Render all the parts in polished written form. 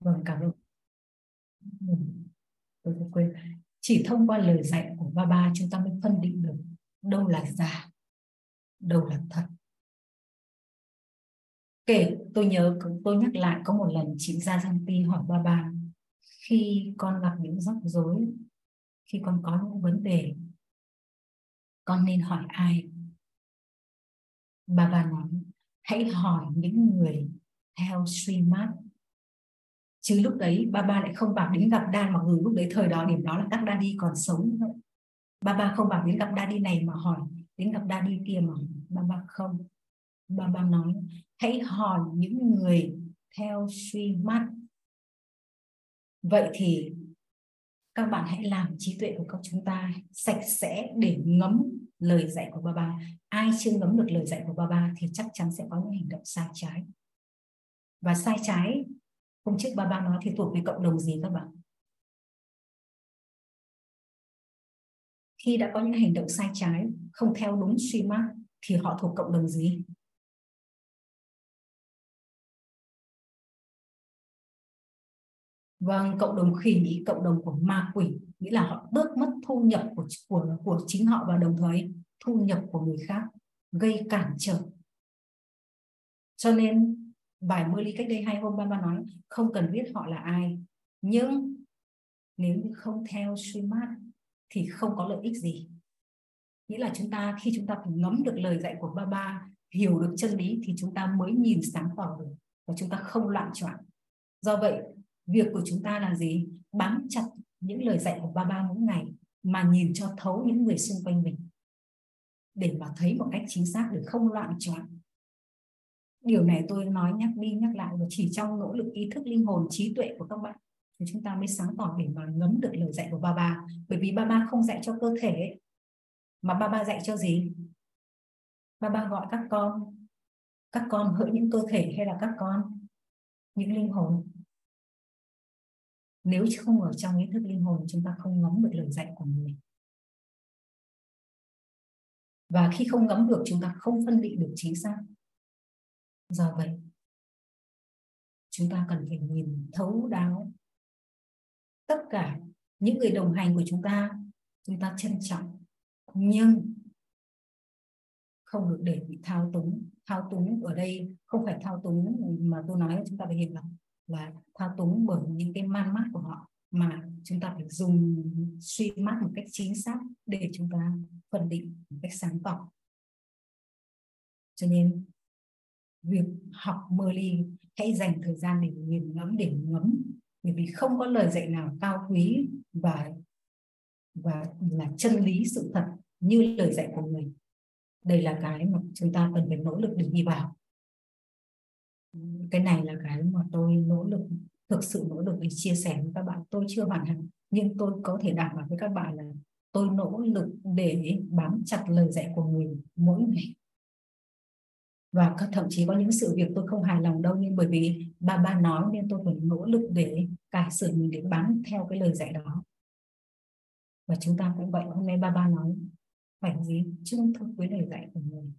Vâng, cảm ơn. Tôi không quên. Chỉ thông qua lời dạy của Baba chúng ta mới phân định được đâu là giả, đâu là thật. Kể tôi nhớ, tôi nhắc lại, có một lần chị Gia Giang Ti hỏi Baba, khi con gặp những rắc rối, khi con có những vấn đề, con nên hỏi ai? Baba nói, hãy hỏi những người theo Sri Mata. Chứ lúc đấy Baba lại không bảo đến gặp Đan, mặc dù lúc đấy thời đó điểm đó là các Dadi còn sống. Baba không bảo đến gặp Dadi này mà hỏi, đến gặp Dadi kia mà hỏi. Baba không. Baba nói, hãy hỏi những người theo Sri Mata. Vậy thì các bạn hãy làm trí tuệ của các chúng ta sạch sẽ để ngấm lời dạy của Baba. Ai chưa ngấm được lời dạy của Baba thì chắc chắn sẽ có những hành động sai trái. Và sai trái, hôm trước Baba nói, thì thuộc về cộng đồng gì các bạn? Khi đã có những hành động sai trái, không theo đúng Sri Mata thì họ thuộc cộng đồng gì? Vâng, cộng đồng khỉ, ý cộng đồng của ma quỷ, nghĩa là họ tước mất thu nhập của chính họ và đồng thời thu nhập của người khác, gây cản trở. Cho nên bài Murli cách đây 2 hôm Baba nói không cần biết họ là ai, nhưng nếu như không theo Sri Mata thì không có lợi ích gì. Nghĩa là chúng ta, khi chúng ta phải ngấm được lời dạy của Baba, hiểu được chân lý thì chúng ta mới nhìn sáng tỏ được và chúng ta không loạn choạng. Do vậy việc của chúng ta là gì? Bám chặt những lời dạy của Baba mỗi ngày mà nhìn cho thấu những người xung quanh mình để mà thấy một cách chính xác, để không loạn choạng. Điều này tôi nói nhắc đi nhắc lại, và chỉ trong nỗ lực ý thức linh hồn, trí tuệ của các bạn thì chúng ta mới sáng tỏ để mà ngấm được lời dạy của Baba. Bởi vì Baba không dạy cho cơ thể, mà Baba dạy cho gì? Baba gọi các con hỡi những cơ thể hay là các con những linh hồn. Nếu không ở trong ý thức linh hồn, chúng ta không ngấm được lời dạy của mình. Và khi không ngấm được, chúng ta không phân định được chính xác. Do vậy, chúng ta cần phải nhìn thấu đáo tất cả những người đồng hành của chúng ta trân trọng, nhưng không được để bị thao túng. Thao túng ở đây không phải thao túng mà tôi nói chúng ta phải hiểu là thao túng bởi những cái man mát của họ, mà chúng ta phải dùng suy mát một cách chính xác để chúng ta phân định một cách sáng tỏ. Cho nên việc học Murli hãy dành thời gian để nghiền ngẫm, để ngấm, bởi vì không có lời dạy nào cao quý và là chân lý sự thật như lời dạy của mình. Đây là cái mà chúng ta cần phải nỗ lực để đi vào. Cái này là cái mà tôi nỗ lực, thực sự nỗ lực để chia sẻ với các bạn. Tôi chưa hoàn thành, nhưng tôi có thể đảm bảo với các bạn là tôi nỗ lực để bám chặt lời dạy của mình mỗi ngày. Và thậm chí có những sự việc tôi không hài lòng đâu, nhưng bởi vì Baba nói nên tôi phải nỗ lực để cải sửa mình, để bám theo cái lời dạy đó. Và chúng ta cũng vậy, hôm nay Baba nói phải gì? Trung thực với lời dạy của mình.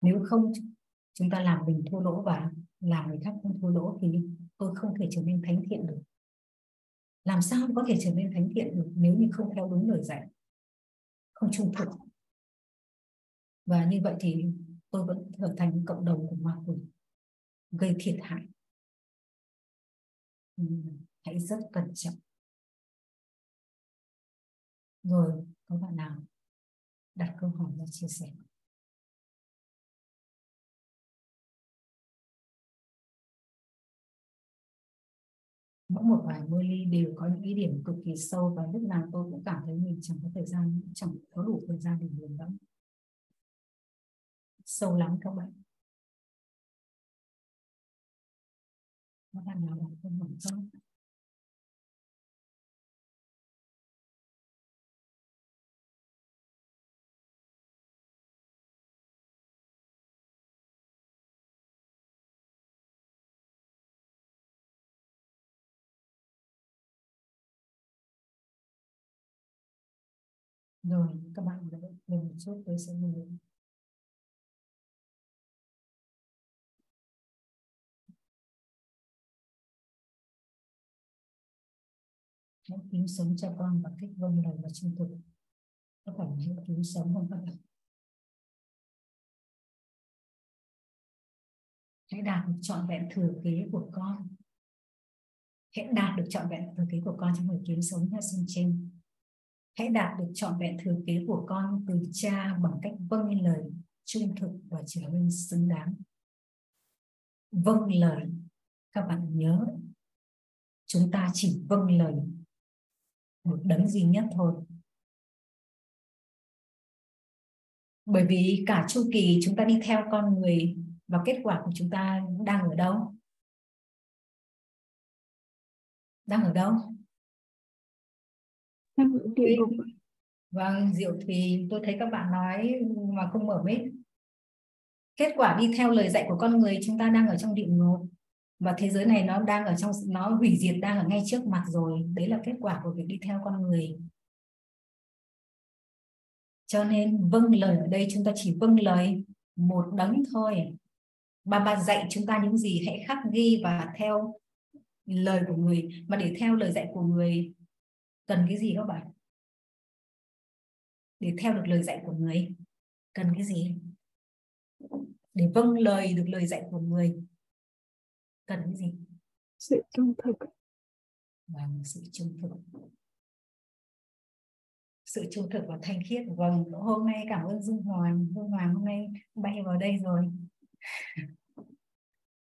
Nếu không, chúng ta làm mình thua lỗ và làm người khác không thua lỗ thì tôi không thể trở nên thánh thiện được. Làm sao có thể trở nên thánh thiện được nếu như không theo đúng lời dạy, không trung thực? Và như vậy thì tôi vẫn trở thành cộng đồng của ma quỷ, gây thiệt hại. Hãy rất cẩn trọng. Rồi, có bạn nào đặt câu hỏi ra chia sẻ? Mỗi một bài Murli đều có những ý điểm cực kỳ sâu, và lúc nào tôi cũng cảm thấy mình chẳng có đủ thời gian để nghiền ngẫm sâu lắm các bạn. Các bạn nào đặt câu hỏi không? Rồi, các bạn đợi một chút, tôi sẽ ngồi. hãy cứu sống cho con bằng cách vâng lời và trung thực. Các bạn hãy cứu sống không các bạn? Hãy đạt được trọn vẹn thừa kế của con. Hãy đạt được trọn vẹn thừa kế của con trong người kiếm sống theo sinh trên. Hãy đạt được trọn vẹn thừa kế của con từ cha bằng cách vâng lời, trung thực và trở nên xứng đáng. Vâng lời, các bạn nhớ, chúng ta chỉ vâng lời một đấng duy nhất thôi. Bởi vì cả chu kỳ chúng ta đi theo con người và kết quả của chúng ta đang ở đâu? Đang ở đâu? Đang ở địa ngục. Vâng, Diệu Thùy, tôi thấy các bạn nói mà không mở mic. Kết quả đi theo lời dạy của con người, chúng ta đang ở trong địa ngục. Và thế giới này nó đang ở trong, nó hủy diệt đang ở ngay trước mặt rồi. Đấy là kết quả của việc đi theo con người. Cho nên vâng lời ở đây, chúng ta chỉ vâng lời một đấng thôi. Baba dạy chúng ta những gì hãy khắc ghi và theo lời của người. Mà để theo lời dạy của người cần cái gì các bạn? Để theo được lời dạy của người cần cái gì? Để vâng lời được lời dạy của người cần cái gì? Sự trung thực. Vâng, sự trung thực. Sự trung thực và thanh khiết. Vâng, hôm nay cảm ơn Dương Hoàng. Dương Hoàng hôm nay bay vào đây rồi.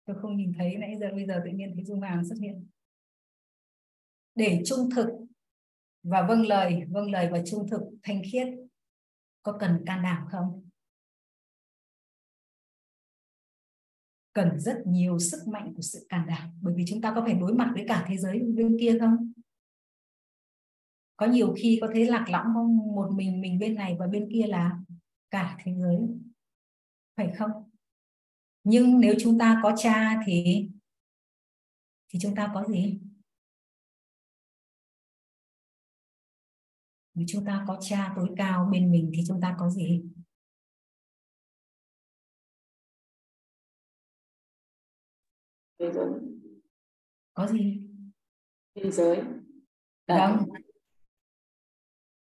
Tôi không nhìn thấy nãy giờ, bây giờ tự nhiên thấy Dương Hoàng xuất hiện. Để trung thực và vâng lời và trung thực, thanh khiết, có cần can đảm không? Cần rất nhiều sức mạnh của sự can đảm, bởi vì chúng ta có phải đối mặt với cả thế giới bên kia không? Có nhiều khi có thấy lạc lõng không? Một mình bên này và bên kia là cả thế giới, phải không? Nhưng nếu chúng ta có cha thì chúng ta có gì? Nếu chúng ta có cha tối cao bên mình thì chúng ta có gì? Thế giới. Có gì? Thế giới. Vâng.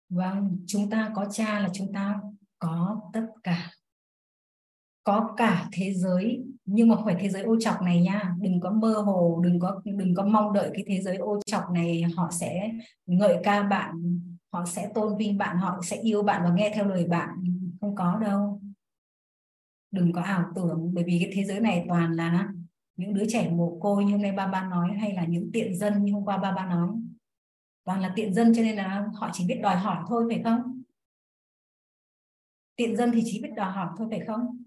Vâng, chúng ta có cha là chúng ta có tất cả. Có cả thế giới, nhưng mà không phải thế giới ô trọc này nha, đừng có mơ hồ, đừng có mong đợi cái thế giới ô trọc này họ sẽ ngợi ca bạn, họ sẽ tôn vinh bạn, họ sẽ yêu bạn và nghe theo lời bạn, không có đâu. Đừng có ảo tưởng, bởi vì cái thế giới này toàn là những đứa trẻ mồ côi như hôm nay Baba nói, hay là những tiện dân như hôm qua Baba nói. Toàn là tiện dân cho nên là họ chỉ biết đòi hỏi thôi, phải không? Tiện dân thì chỉ biết đòi hỏi thôi, phải không?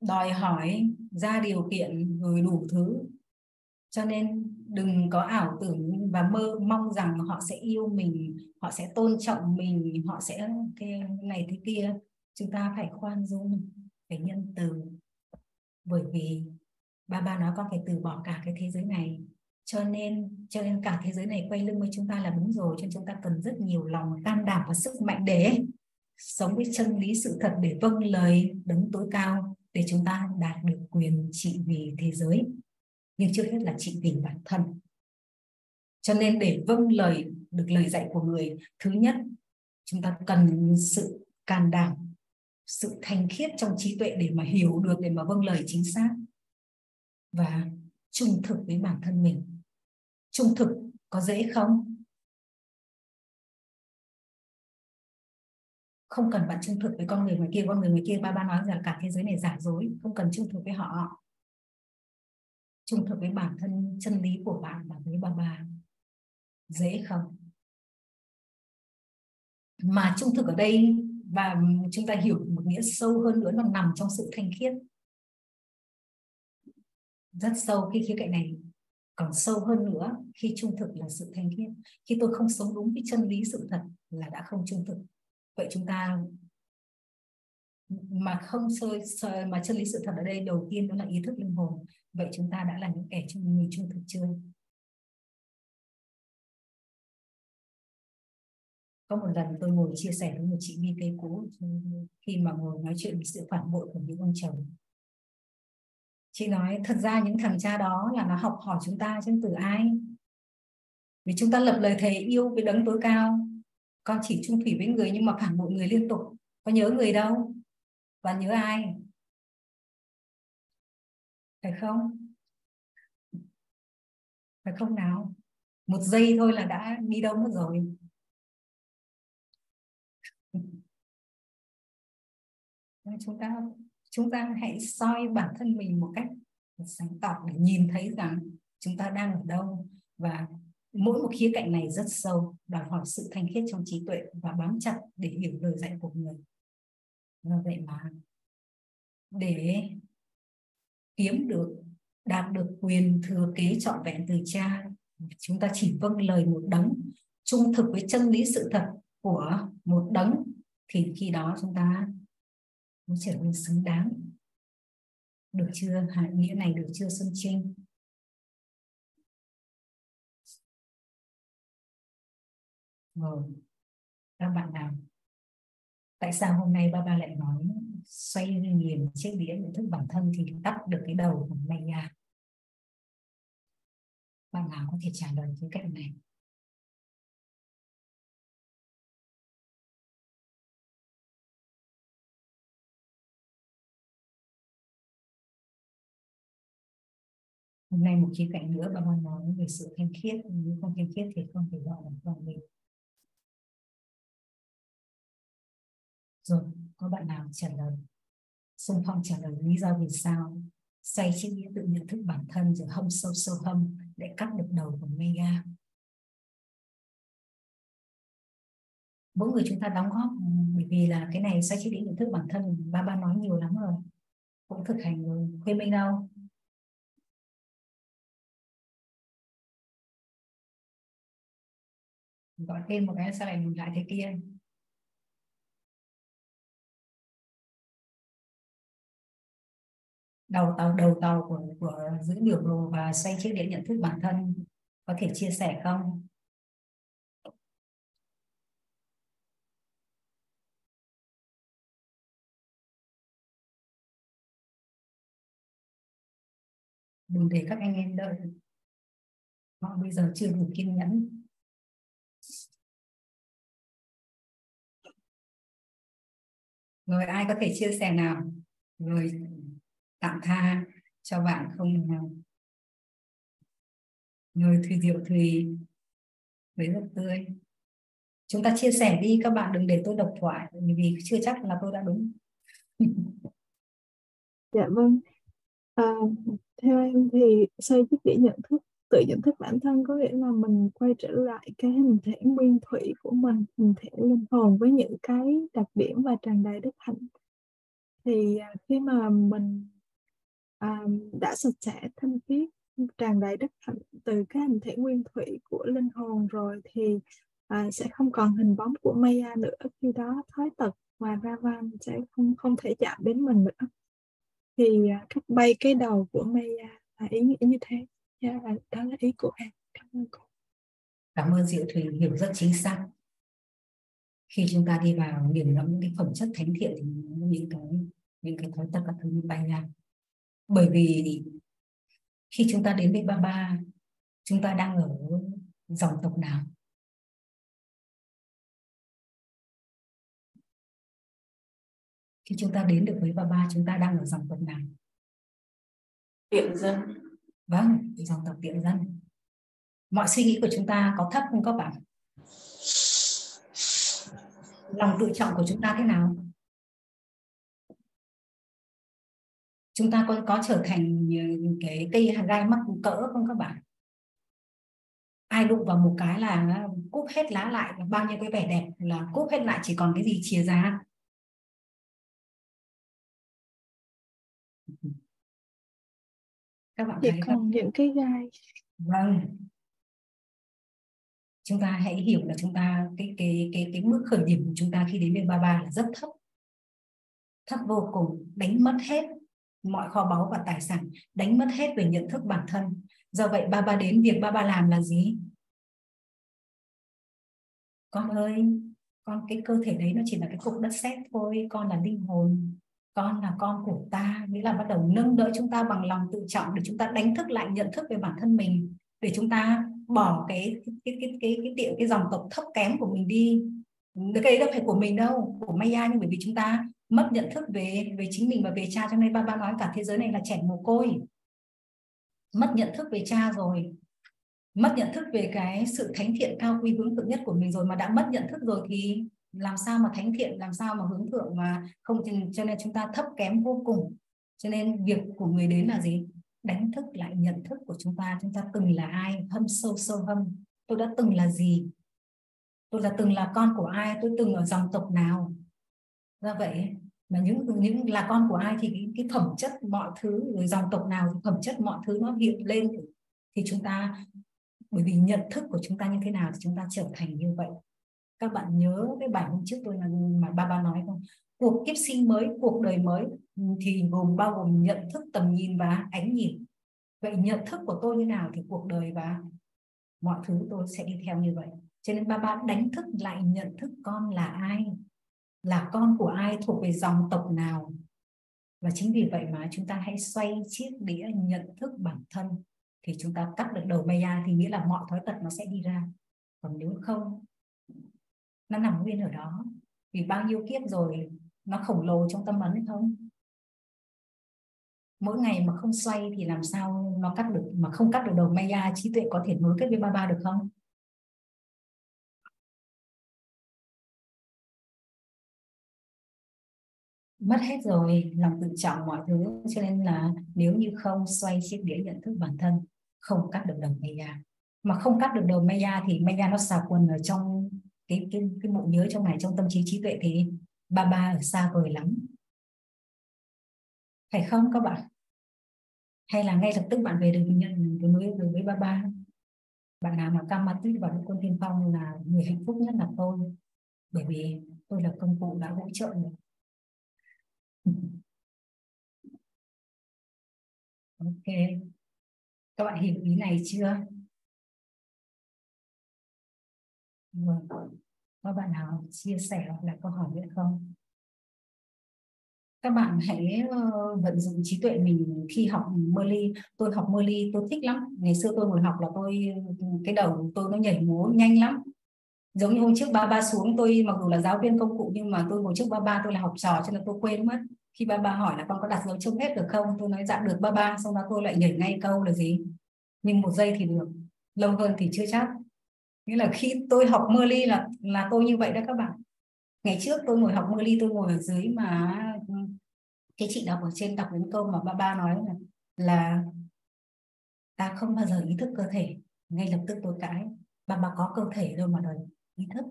Đòi hỏi, ra điều kiện rồi đủ thứ. Cho nên đừng có ảo tưởng và mong rằng họ sẽ yêu mình, họ sẽ tôn trọng mình, họ sẽ thế này thế kia. Chúng ta phải khoan dung, phải nhân từ. Bởi vì Baba nói con phải từ bỏ cả cái thế giới này. Cho nên cả thế giới này quay lưng với chúng ta là đúng rồi. Cho nên chúng ta cần rất nhiều lòng can đảm và sức mạnh để sống với chân lý sự thật, để vâng lời đấng tối cao, để chúng ta đạt được quyền trị vì thế giới. Nhưng trước hết là trị vì bản thân. Cho nên để vâng lời được lời dạy của người, thứ nhất chúng ta cần sự can đảm, sự thanh khiết trong trí tuệ để mà hiểu được, để mà vâng lời chính xác, và trung thực với bản thân mình. Trung thực có dễ không? Không cần bạn trung thực với con người ngoài kia. Con người ngoài kia Baba nói rằng cả thế giới này giả dối, không cần trung thực với họ. Trung thực với bản thân, chân lý của bạn và với Baba. Dễ không? Mà trung thực ở đây, và chúng ta hiểu một nghĩa sâu hơn nữa, nó nằm trong sự thanh khiết. Rất sâu khi khía cạnh này. Còn sâu hơn nữa, khi trung thực là sự thanh khiết. Khi tôi không sống đúng với chân lý sự thật là đã không trung thực. Vậy chúng ta mà không mà chân lý sự thật ở đây đầu tiên đó là ý thức linh hồn. Vậy chúng ta đã là những kẻ người trung thực chưa? Có một lần tôi ngồi chia sẻ với một chị Vi Cây cũ, khi mà ngồi nói chuyện về sự phản bội của những ông chồng. Chị nói thật ra những thằng cha đó là nó học hỏi chúng ta chứ từ ai. Vì chúng ta lập lời thề yêu với đấng tối cao, con chỉ chung thủy với người nhưng mà phản bội người liên tục. Có nhớ người đâu? Và nhớ ai? Phải không? Phải không nào? Một giây thôi là đã đi đâu mất rồi. Chúng ta hãy soi bản thân mình một cách sáng tỏ để nhìn thấy rằng chúng ta đang ở đâu, và mỗi một khía cạnh này rất sâu, đòi hỏi sự thanh khiết trong trí tuệ và bám chặt để hiểu lời dạy của người. Và vậy mà để kiếm được, đạt được quyền thừa kế trọn vẹn từ cha, chúng ta chỉ vâng lời một đấng, trung thực với chân lý sự thật của một đấng, thì khi đó chúng ta mới trở nên xứng đáng. Được chưa? Hạ nghĩa này được chưa Xuân Trinh? Rồi, các bạn nào? Tại sao hôm nay Baba lại nói xoay nghiền chiếc đĩa nhận thức bản thân thì tắt được cái đầu của Maya? Bạn nào có thể trả lời với cách này? Hôm nay một khía cạnh nữa Baba nói về sự thanh khiết. Nếu không thanh khiết thì không thể gọi là con mình. Rồi, có bạn nào trả lời? Xuân Phong trả lời lý do vì sao xoay chiếc đĩa tự nhận thức bản thân rồi hâm sâu hâm để cắt được đầu của Mega. Mỗi người chúng ta đóng góp, bởi vì là cái này xoay chiếc đĩa nhận thức bản thân Baba nói nhiều lắm rồi, cũng thực hành rồi. Khuê Minh đâu? Gọi thêm một cái sao lại mình lại thế kia. Đầu tàu của giữ biểu đồ và xoay chiếc đĩa nhận thức bản thân, có thể chia sẻ không? Đừng để các anh em đợi, họ bây giờ chưa đủ kiên nhẫn. Rồi ai có thể chia sẻ nào? Rồi tạm tha cho bạn không nào. Người Thùy Diệu Thùy với rất tươi. Chúng ta chia sẻ đi các bạn, đừng để tôi độc thoại, vì chưa chắc là tôi đã đúng. Dạ vâng. Theo em thì xoay chiếc đĩa nhận thức, tự nhận thức bản thân có nghĩa là mình quay trở lại cái hình thể nguyên thủy của mình, hình thể linh hồn với những cái đặc điểm và tràn đầy đức hạnh. Thì khi mà mình đã sạch sẽ, thanh khiết, tràn đầy đức hạnh từ cái hình thể nguyên thủy của linh hồn rồi thì sẽ không còn hình bóng của Maya nữa. Khi đó thói tật và Ravan sẽ không thể chạm đến mình nữa. Thì cách bay cái đầu của Maya là ý nghĩa như thế. Yeah, đó là ý của em. Cảm ơn cô. Cảm ơn Diệu Thùy hiểu rất chính xác. Khi chúng ta đi vào nghiền ngẫm những cái phẩm chất thánh thiện thì những cái thói tật các thứ như bay ra. Bởi vì khi chúng ta đến với Baba, chúng ta đang ở dòng tộc nào? Khi chúng ta đến được với Baba, chúng ta đang ở dòng tộc nào? Tiện dân. Vâng, dòng tộc tiện dân. Mọi suy nghĩ của chúng ta có thấp không các bạn? Lòng tự trọng của chúng ta thế nào? Chúng ta có trở thành cái cây gai mắc cỡ không các bạn? Ai đụng vào một cái là cúp hết lá lại, bao nhiêu cái vẻ đẹp là cúp hết lại, chỉ còn cái gì chìa ra. Các bạn thấy không? Những cái gai. Vâng. Chúng ta hãy hiểu là chúng ta cái mức khởi điểm của chúng ta khi đến với Baba là rất thấp. Thấp vô cùng, đánh mất hết mọi kho báu và tài sản, đánh mất hết về nhận thức bản thân. Do vậy Baba đến, việc Baba làm là gì? Con ơi, con cái cơ thể đấy nó chỉ là cái cục đất sét thôi, con là linh hồn, con là con của ta. Nghĩa là bắt đầu nâng đỡ chúng ta bằng lòng tự trọng để chúng ta đánh thức lại nhận thức về bản thân mình, để chúng ta bỏ cái dòng tộc thấp kém của mình đi. Cái đấy đâu phải của mình đâu, của Maya, nhưng bởi vì chúng ta mất nhận thức về chính mình và về cha, cho nên Baba nói cả thế giới này là trẻ mồ côi. Mất nhận thức về cha rồi, mất nhận thức về cái sự thánh thiện cao quý hướng thượng nhất của mình rồi, mà đã mất nhận thức rồi thì làm sao mà thánh thiện, làm sao mà hướng thượng mà không, cho nên chúng ta thấp kém vô cùng. Cho nên việc của người đến là gì? Đánh thức lại nhận thức của chúng ta từng là ai, hâm sâu sâu hâm, tôi đã từng là gì, tôi đã từng là con của ai, tôi từng ở dòng tộc nào. Ra vậy mà những là con của ai thì cái phẩm chất mọi thứ, rồi dòng tộc nào thì phẩm chất mọi thứ nó hiện lên, thì chúng ta bởi vì nhận thức của chúng ta như thế nào thì chúng ta trở thành như vậy. Các bạn nhớ cái bài hôm trước tôi mà Baba nói không? Cuộc kiếp sinh mới, cuộc đời mới thì bao gồm nhận thức, tầm nhìn và ánh nhìn. Vậy nhận thức của tôi như nào thì cuộc đời và mọi thứ tôi sẽ đi theo như vậy. Cho nên Baba đánh thức lại nhận thức con là ai, là con của ai, thuộc về dòng tộc nào. Và chính vì vậy mà chúng ta hãy xoay chiếc đĩa nhận thức bản thân, thì chúng ta cắt được đầu Maya thì nghĩa là mọi thói tật nó sẽ đi ra. Còn nếu không, nó nằm nguyên ở đó. Vì bao nhiêu kiếp rồi, nó khổng lồ trong tâm ấn hay không? Mỗi ngày mà không xoay thì làm sao nó cắt được, mà không cắt được đầu Maya, trí tuệ có thể nối kết với Baba được không? Mất hết rồi, lòng tự trọng mọi thứ, cho nên là nếu như không xoay chiếc đĩa nhận thức bản thân, không cắt được đầu Maya. Mà không cắt được đầu Maya thì Maya nó xà quần ở trong cái bộ nhớ trong này, trong tâm trí trí tuệ, thì Baba ở xa vời lắm. Phải không các bạn? Hay là ngay lập tức bạn về được nhận cái núi với Baba? Bạn nào mà Kamatit và Đức Quân Thiên Phong là người hạnh phúc nhất là tôi, bởi vì tôi là công cụ đã hỗ trợ được. Ok, các bạn hiểu ý này chưa? Có bạn nào chia sẻ hoặc là câu hỏi nữa không? Các bạn hãy vận dụng trí tuệ mình khi học Murli. Tôi học Murli tôi thích lắm. Ngày xưa tôi ngồi học là tôi cái đầu tôi nó nhảy múa nhanh lắm. Giống như hôm trước Baba xuống, tôi mặc dù là giáo viên công cụ nhưng mà tôi ngồi trước Baba, tôi là học trò cho nên tôi quên mất. Khi Baba hỏi là con có đặt dấu chấm hết được không, tôi nói dạ được Baba, xong đó tôi lại nhảy ngay câu là gì, nhưng 1 giây thì được, lâu hơn thì chưa chắc. Nghĩa là khi tôi học Murli là tôi như vậy đó các bạn. Ngày trước tôi ngồi học Murli, tôi ngồi ở dưới mà cái chị đọc ở trên đọc đến câu mà Baba nói là ta không bao giờ ý thức cơ thể. Ngay lập tức tôi cãi, Baba có cơ thể đâu mà đòi ý thức.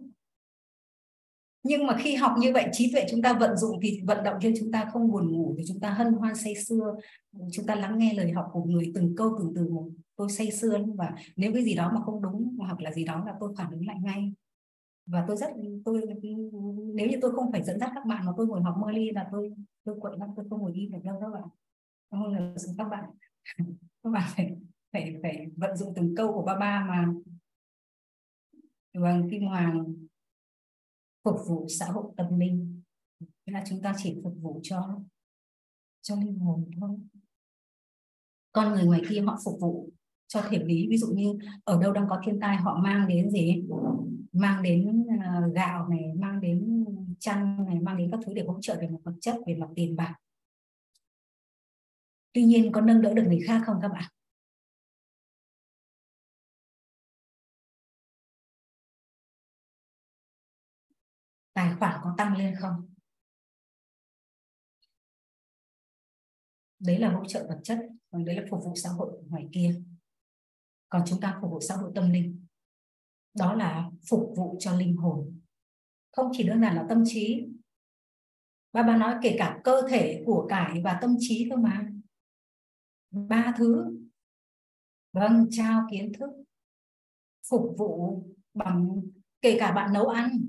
Nhưng mà khi học như vậy, trí tuệ chúng ta vận dụng thì vận động cho chúng ta không buồn ngủ, thì chúng ta hân hoan say sưa, chúng ta lắng nghe lời học của người từng câu từng từ một. Tôi say sưa lắm, và nếu cái gì đó mà không đúng hoặc là gì đó là tôi phản ứng lại ngay. Và nếu như tôi không phải dẫn dắt các bạn mà tôi ngồi học Murli là tôi quậy lắm, tôi không ngồi im được đâu các bạn. Không là các bạn phải vận dụng từng câu của Baba mà. Vâng, Kim Hoàng phục vụ xã hội tâm linh, thế là chúng ta chỉ phục vụ cho linh hồn thôi. Con người ngoài kia họ phục vụ cho thể lý, ví dụ như ở đâu đang có thiên tai họ mang đến gì, mang đến gạo này, mang đến chăn này, mang đến các thứ để hỗ trợ về mặt vật chất, về mặt tiền bạc. Tuy nhiên có nâng đỡ được người khác không các bạn? Tài khoản có tăng lên không? Đấy là hỗ trợ vật chất, đấy là phục vụ xã hội ngoài kia. Còn chúng ta phục vụ xã hội tâm linh, đó là phục vụ cho linh hồn. Không chỉ đơn giản là tâm trí. Baba nói kể cả cơ thể, của cải và tâm trí cơ mà. 3 thứ. Vâng, trao kiến thức, phục vụ bằng kể cả bạn nấu ăn.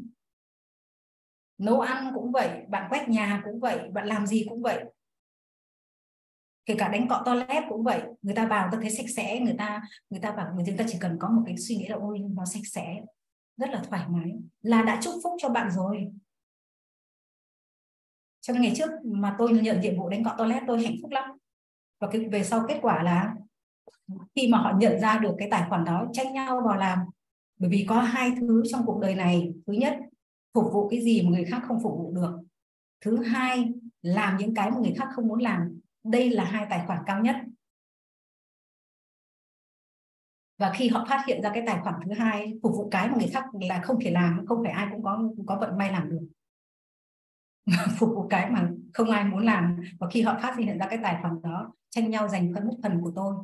Nấu ăn cũng vậy, bạn quét nhà cũng vậy, bạn làm gì cũng vậy. Kể cả đánh cọ toilet cũng vậy, người ta vào ta thấy sạch sẽ, người ta bảo người ta chỉ cần có một cái suy nghĩ là ôi nó sạch sẽ, rất là thoải mái là đã chúc phúc cho bạn rồi. Trong ngày trước mà tôi nhận nhiệm vụ đánh cọ toilet tôi hạnh phúc lắm. Và cái về sau kết quả là Khi mà họ nhận ra được cái tài khoản đó, tranh nhau vào làm. Bởi vì có hai thứ trong cuộc đời này. Thứ nhất, phục vụ cái gì mà người khác không phục vụ được. Thứ hai, làm những cái mà người khác không muốn làm. Đây là hai tài khoản cao nhất. Và khi họ phát hiện ra cái tài khoản thứ hai, phục vụ cái mà người khác là không thể làm, không phải ai cũng có vận may làm được. Phục vụ cái mà không ai muốn làm. Và khi họ phát hiện ra cái tài khoản đó, tranh nhau giành phân mất phần của tôi.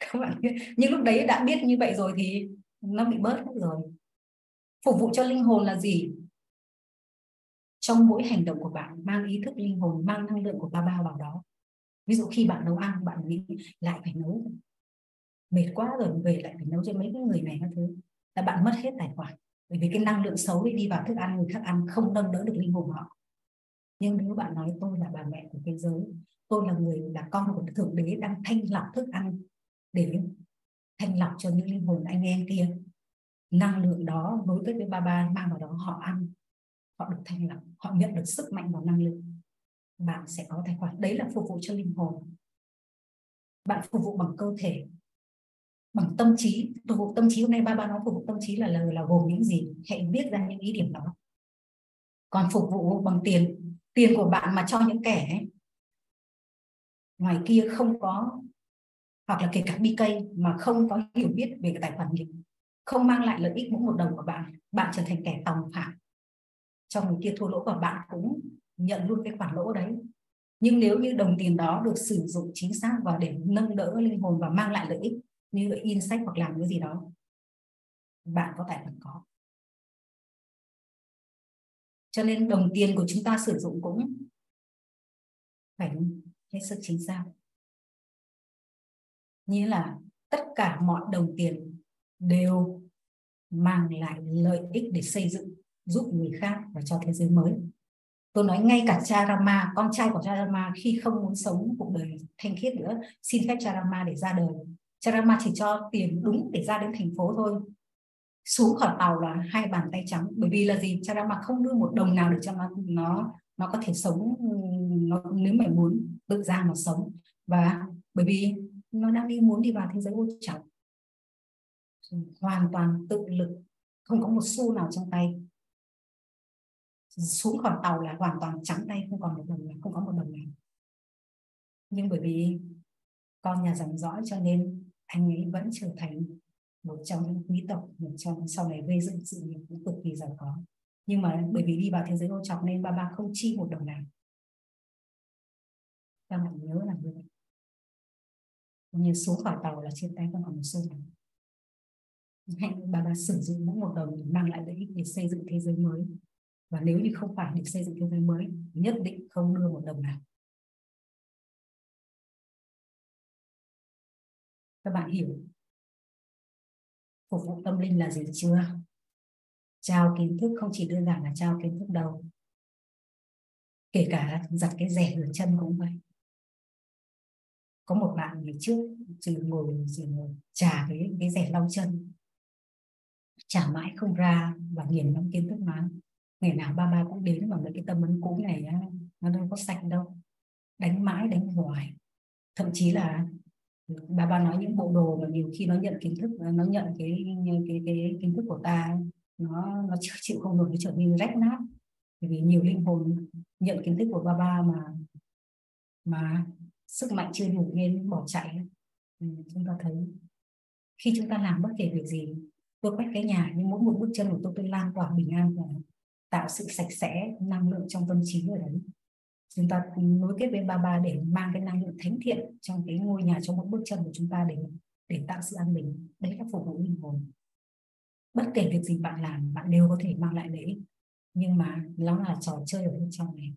Các bạn biết, nhưng lúc đấy đã biết như vậy rồi thì nó bị bớt hết rồi. Phục vụ cho linh hồn là gì? Trong mỗi hành động của bạn mang ý thức linh hồn, mang năng lượng của Baba vào đó. Ví dụ khi bạn nấu ăn, bạn nghĩ lại phải nấu, mệt quá rồi về lại phải nấu cho mấy cái người này các thứ, là bạn mất hết tài khoản. Bởi vì cái năng lượng xấu đi vào thức ăn, người khác ăn không nâng đỡ được linh hồn họ. Nhưng nếu bạn nói tôi là bà mẹ của thế giới, tôi là người, là con của Thượng Đế đang thanh lọc thức ăn để thanh lọc cho những linh hồn anh em kia, năng lượng đó nối kết với Baba mang vào đó, họ ăn, họ được thanh lọc, họ nhận được sức mạnh và năng lượng. Bạn sẽ có tài khoản. Đấy là phục vụ cho linh hồn. Bạn phục vụ bằng cơ thể, bằng tâm trí. Phục vụ tâm trí, hôm nay Baba nói phục vụ tâm trí là gồm những gì? Hãy viết ra những ý điểm đó. Còn phục vụ bằng tiền, tiền của bạn mà cho những kẻ ấy, ngoài kia không có, hoặc là kể cả BK mà không có hiểu biết về cái tài khoản nghiệp, không mang lại lợi ích mỗi một đồng của bạn, bạn trở thành kẻ tòng phạm, cho người kia thua lỗ và bạn cũng nhận luôn cái khoản lỗ đấy. Nhưng nếu như đồng tiền đó được sử dụng chính xác và để nâng đỡ linh hồn và mang lại lợi ích như in sách hoặc làm cái gì đó, bạn có tài khoản có. Cho nên đồng tiền của chúng ta sử dụng cũng phải hết sức chính xác. Nghĩa là tất cả mọi đồng tiền đều mang lại lợi ích để xây dựng, giúp người khác và cho thế giới mới. Tôi nói ngay cả Charama, con trai của Charama khi không muốn sống cuộc đời thanh khiết nữa, xin phép Charama để ra đời. Charama chỉ cho tiền đúng để ra đến thành phố thôi. Xuống khỏi tàu là hai bàn tay trắng. Bởi vì là gì? Charama không đưa một đồng nào để cho nó có thể sống, nó, nếu mà muốn tự ra mà sống. Và bởi vì nó đang muốn đi vào thế giới vô trọng, hoàn toàn tự lực, không có một xu nào trong tay. Xuống khỏi tàu là hoàn toàn trắng tay, không còn một đồng nào, không có một đồng nào. Nhưng bởi vì con nhà dòng dõi cho nên anh ấy vẫn trở thành một trong những quý tộc, một trong sau này gây dựng sự nghiệp cũng cực kỳ giàu có. Nhưng mà bởi vì đi vào thế giới vô trọng nên Baba không chi một đồng nào. Các bạn nhớ là như vậy. Như xuống khỏi tàu là trên tay không còn một xu nào. Hãy Baba sử dụng mỗi một đồng để mang lại lợi ích để xây dựng thế giới mới. Và nếu như không phải để xây dựng thế giới mới, nhất định không đưa một đồng nào. Các bạn hiểu phục vụ tâm linh là gì chưa? Trao kiến thức không chỉ đơn giản là trao kiến thức đâu. Kể cả giặt cái rẻ rửa chân cũng vậy. Có một bạn ngày trước chỉ ngồi chà cái rẻ lau chân, chà mãi không ra và nghiền lắm kiến thức nó. Ngày nào Baba cũng đến vào cái tâm ấn cũ này, nó đâu có sạch đâu. Đánh mãi, đánh hoài. Thậm chí là Baba nói những bộ đồ mà nhiều khi nó nhận kiến thức, nó nhận cái kiến thức của ta, nó chịu không nổi, nó trở nên rách nát. Bởi vì nhiều linh hồn nhận kiến thức của Baba mà sức mạnh chưa đủ nên bỏ chạy. Chúng ta thấy khi chúng ta làm bất kể việc gì, tôi quét cái nhà nhưng mỗi một bước chân của tôi lan tỏa bình an và tạo sự sạch sẽ, năng lượng trong tâm trí ở đấy. Chúng ta nối kết với Baba để mang cái năng lượng thánh thiện trong cái ngôi nhà, trong mỗi bước chân của chúng ta để tạo sự an bình. Đấy là phục vụ linh hồn. Bất kể việc gì bạn làm, bạn đều có thể mang lại lợi ích. Nhưng mà nó là trò chơi ở bên trong này.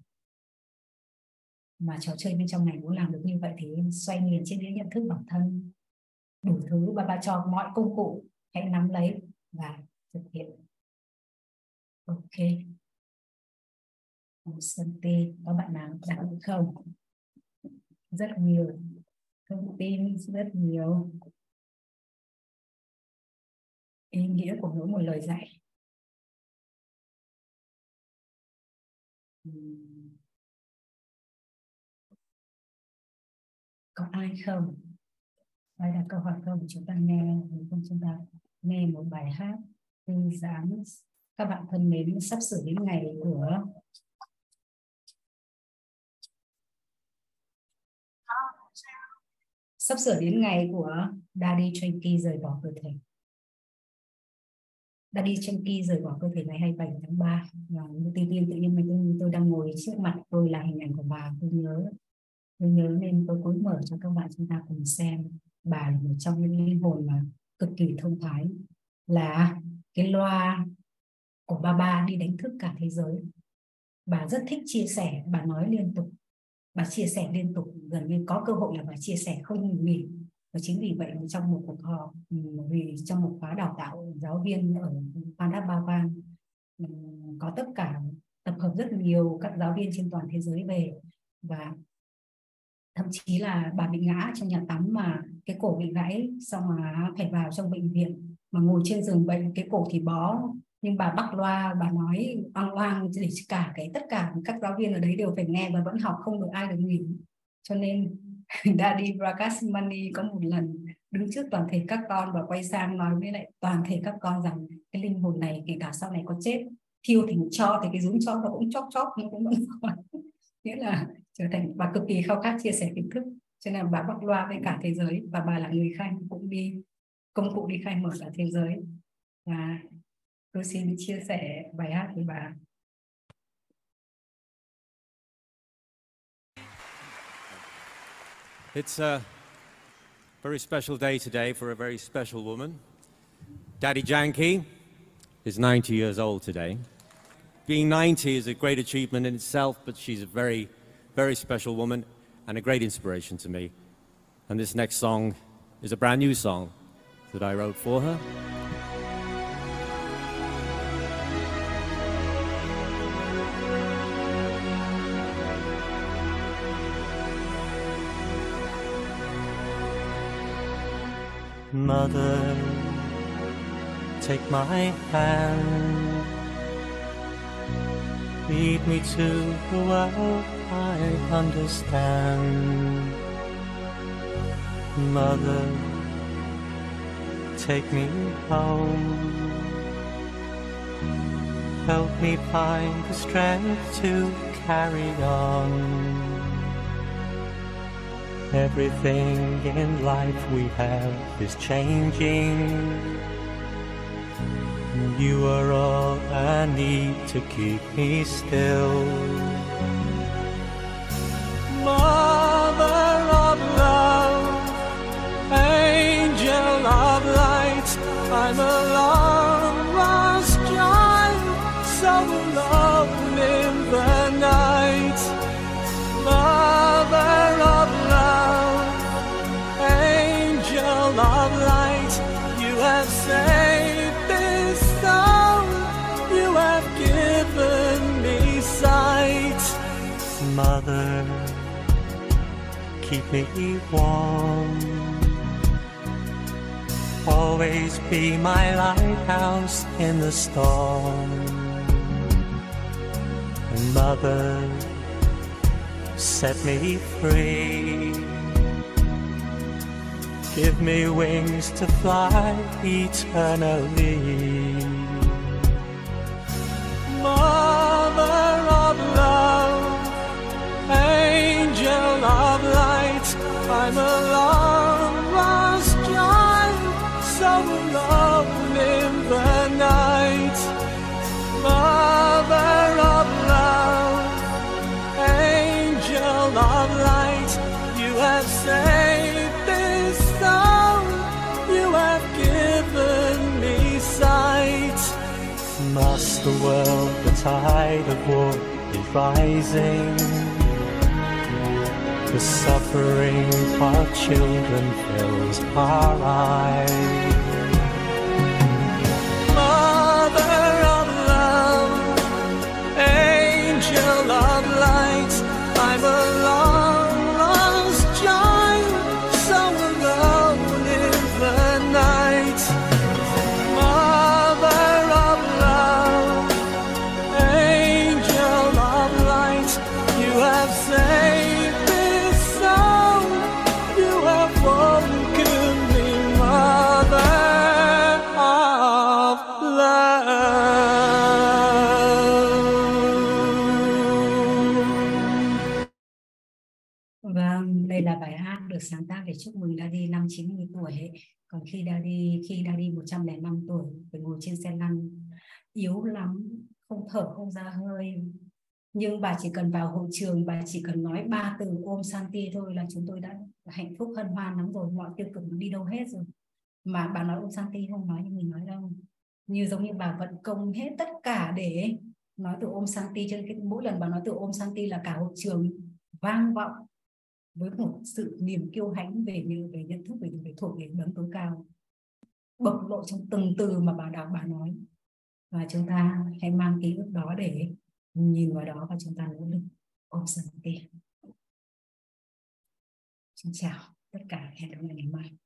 Mà trò chơi bên trong này muốn làm được như vậy thì xoay nghiền trên cái nhận thức bản thân. Đủ thứ Baba cho mọi công cụ, hãy nắm lấy và thực hiện. Ok. Om Santi, có bạn nào đã được không? Rất nhiều thông tin, rất nhiều ý nghĩa của mỗi một lời dạy. có ai không? Đây là câu hỏi câu mà chúng ta nghe. Chúng ta nghe một bài hát từ giám. Các bạn thân mến, sắp sửa đến ngày của Dadi Chinki rời bỏ cơ thể. Dadi Chinki rời bỏ cơ thể ngày 27 tháng 3. Và tự nhiên tôi đang ngồi trước mặt tôi là hình ảnh của bà. Tôi nhớ nên tôi cố mở cho các bạn chúng ta cùng xem. Bà là một trong những linh hồn mà cực kỳ thông thái, là cái loa của Baba đi đánh thức cả thế giới. Bà rất thích chia sẻ, bà nói liên tục, bà chia sẻ liên tục, gần như có cơ hội là bà chia sẻ không ngừng nghỉ. Và chính vì vậy trong một cuộc họp, vì trong một khóa đào tạo giáo viên ở Panthavaram có tất cả tập hợp rất nhiều các giáo viên trên toàn thế giới về, và thậm chí là bà bị ngã trong nhà tắm mà cái cổ bị gãy, xong mà phải vào trong bệnh viện, mà ngồi trên giường bệnh cái cổ thì bó, nhưng bà bắc loa, bà nói oang oang để cả cái tất cả các giáo viên ở đấy đều phải nghe và vẫn học, không được ai được nghỉ. Cho nên Dadi Bracassimani có một lần đứng trước toàn thể các con và quay sang nói với lại toàn thể các con rằng cái linh hồn này kể cả sau này có chết thiêu thành tro thì cái rúm tro nó cũng chóp chóp, nó cũng vẫn còn, nghĩa là trở thành, và cực kỳ khao khát chia sẻ kiến thức. Cho nên bà bắc loa với cả thế giới, và bà là người khai cũng đi công cụ đi khai mở cả thế giới. Và tôi xin chia sẻ bài hát với bà. It's a very special day today for a very special woman. Dadi Janki is 90 years old today. Being 90 is a great achievement in itself, but she's a very, very special woman and a great inspiration to me. And this next song is a brand new song that I wrote for her. Mother, take my hand, lead me to the world I understand. Mother, take me home, help me find the strength to carry on. Everything in life we have is changing. You are all I need to keep me still. Mother of love, angel of light, I'm a long lost child, so alone in the night. Mother of love, angel of light, you have saved this soul, you have given me sight. Mother, keep me warm, always be my lighthouse in the storm. And Mother, set me free, give me wings to fly eternally. Mother of love, angel of light, I'm a long lost child, so alone in the night. Mother of love, angel of light, you have saved this soul, you have given me sight. Must the world, the tide of war is rising, the suffering of children fills our eyes. Mother of love, angel of light, I'm a long lost child, so alone in the night. Mother of love, angel of light, you have saved this soul, sáng tác để chúc mừng Dadi năm 90 tuổi ấy. Còn khi Dadi 105 tuổi phải ngồi trên xe lăn, yếu lắm, không thở không ra hơi, nhưng bà chỉ cần vào hội trường, bà chỉ cần nói 3 từ Om Santi thôi là chúng tôi đã hạnh phúc hân hoan lắm rồi, mọi tiêu cực đi đâu hết rồi. Mà bà nói Om Santi không nói như mình nói đâu, như giống như bà vận công hết tất cả để nói từ Om Santi, cho nên mỗi lần bà nói từ Om Santi là cả hội trường vang vọng với một sự niềm kiêu hãnh về nhận thức, về thuộc về đấng tối cao, bộc lộ trong từng từ mà bà đọc, bà nói. Và chúng ta hãy mang ký ức đó để nhìn vào đó và chúng ta nỗ lực Om Santi. Xin chào tất cả, hẹn gặp lại ngày mai.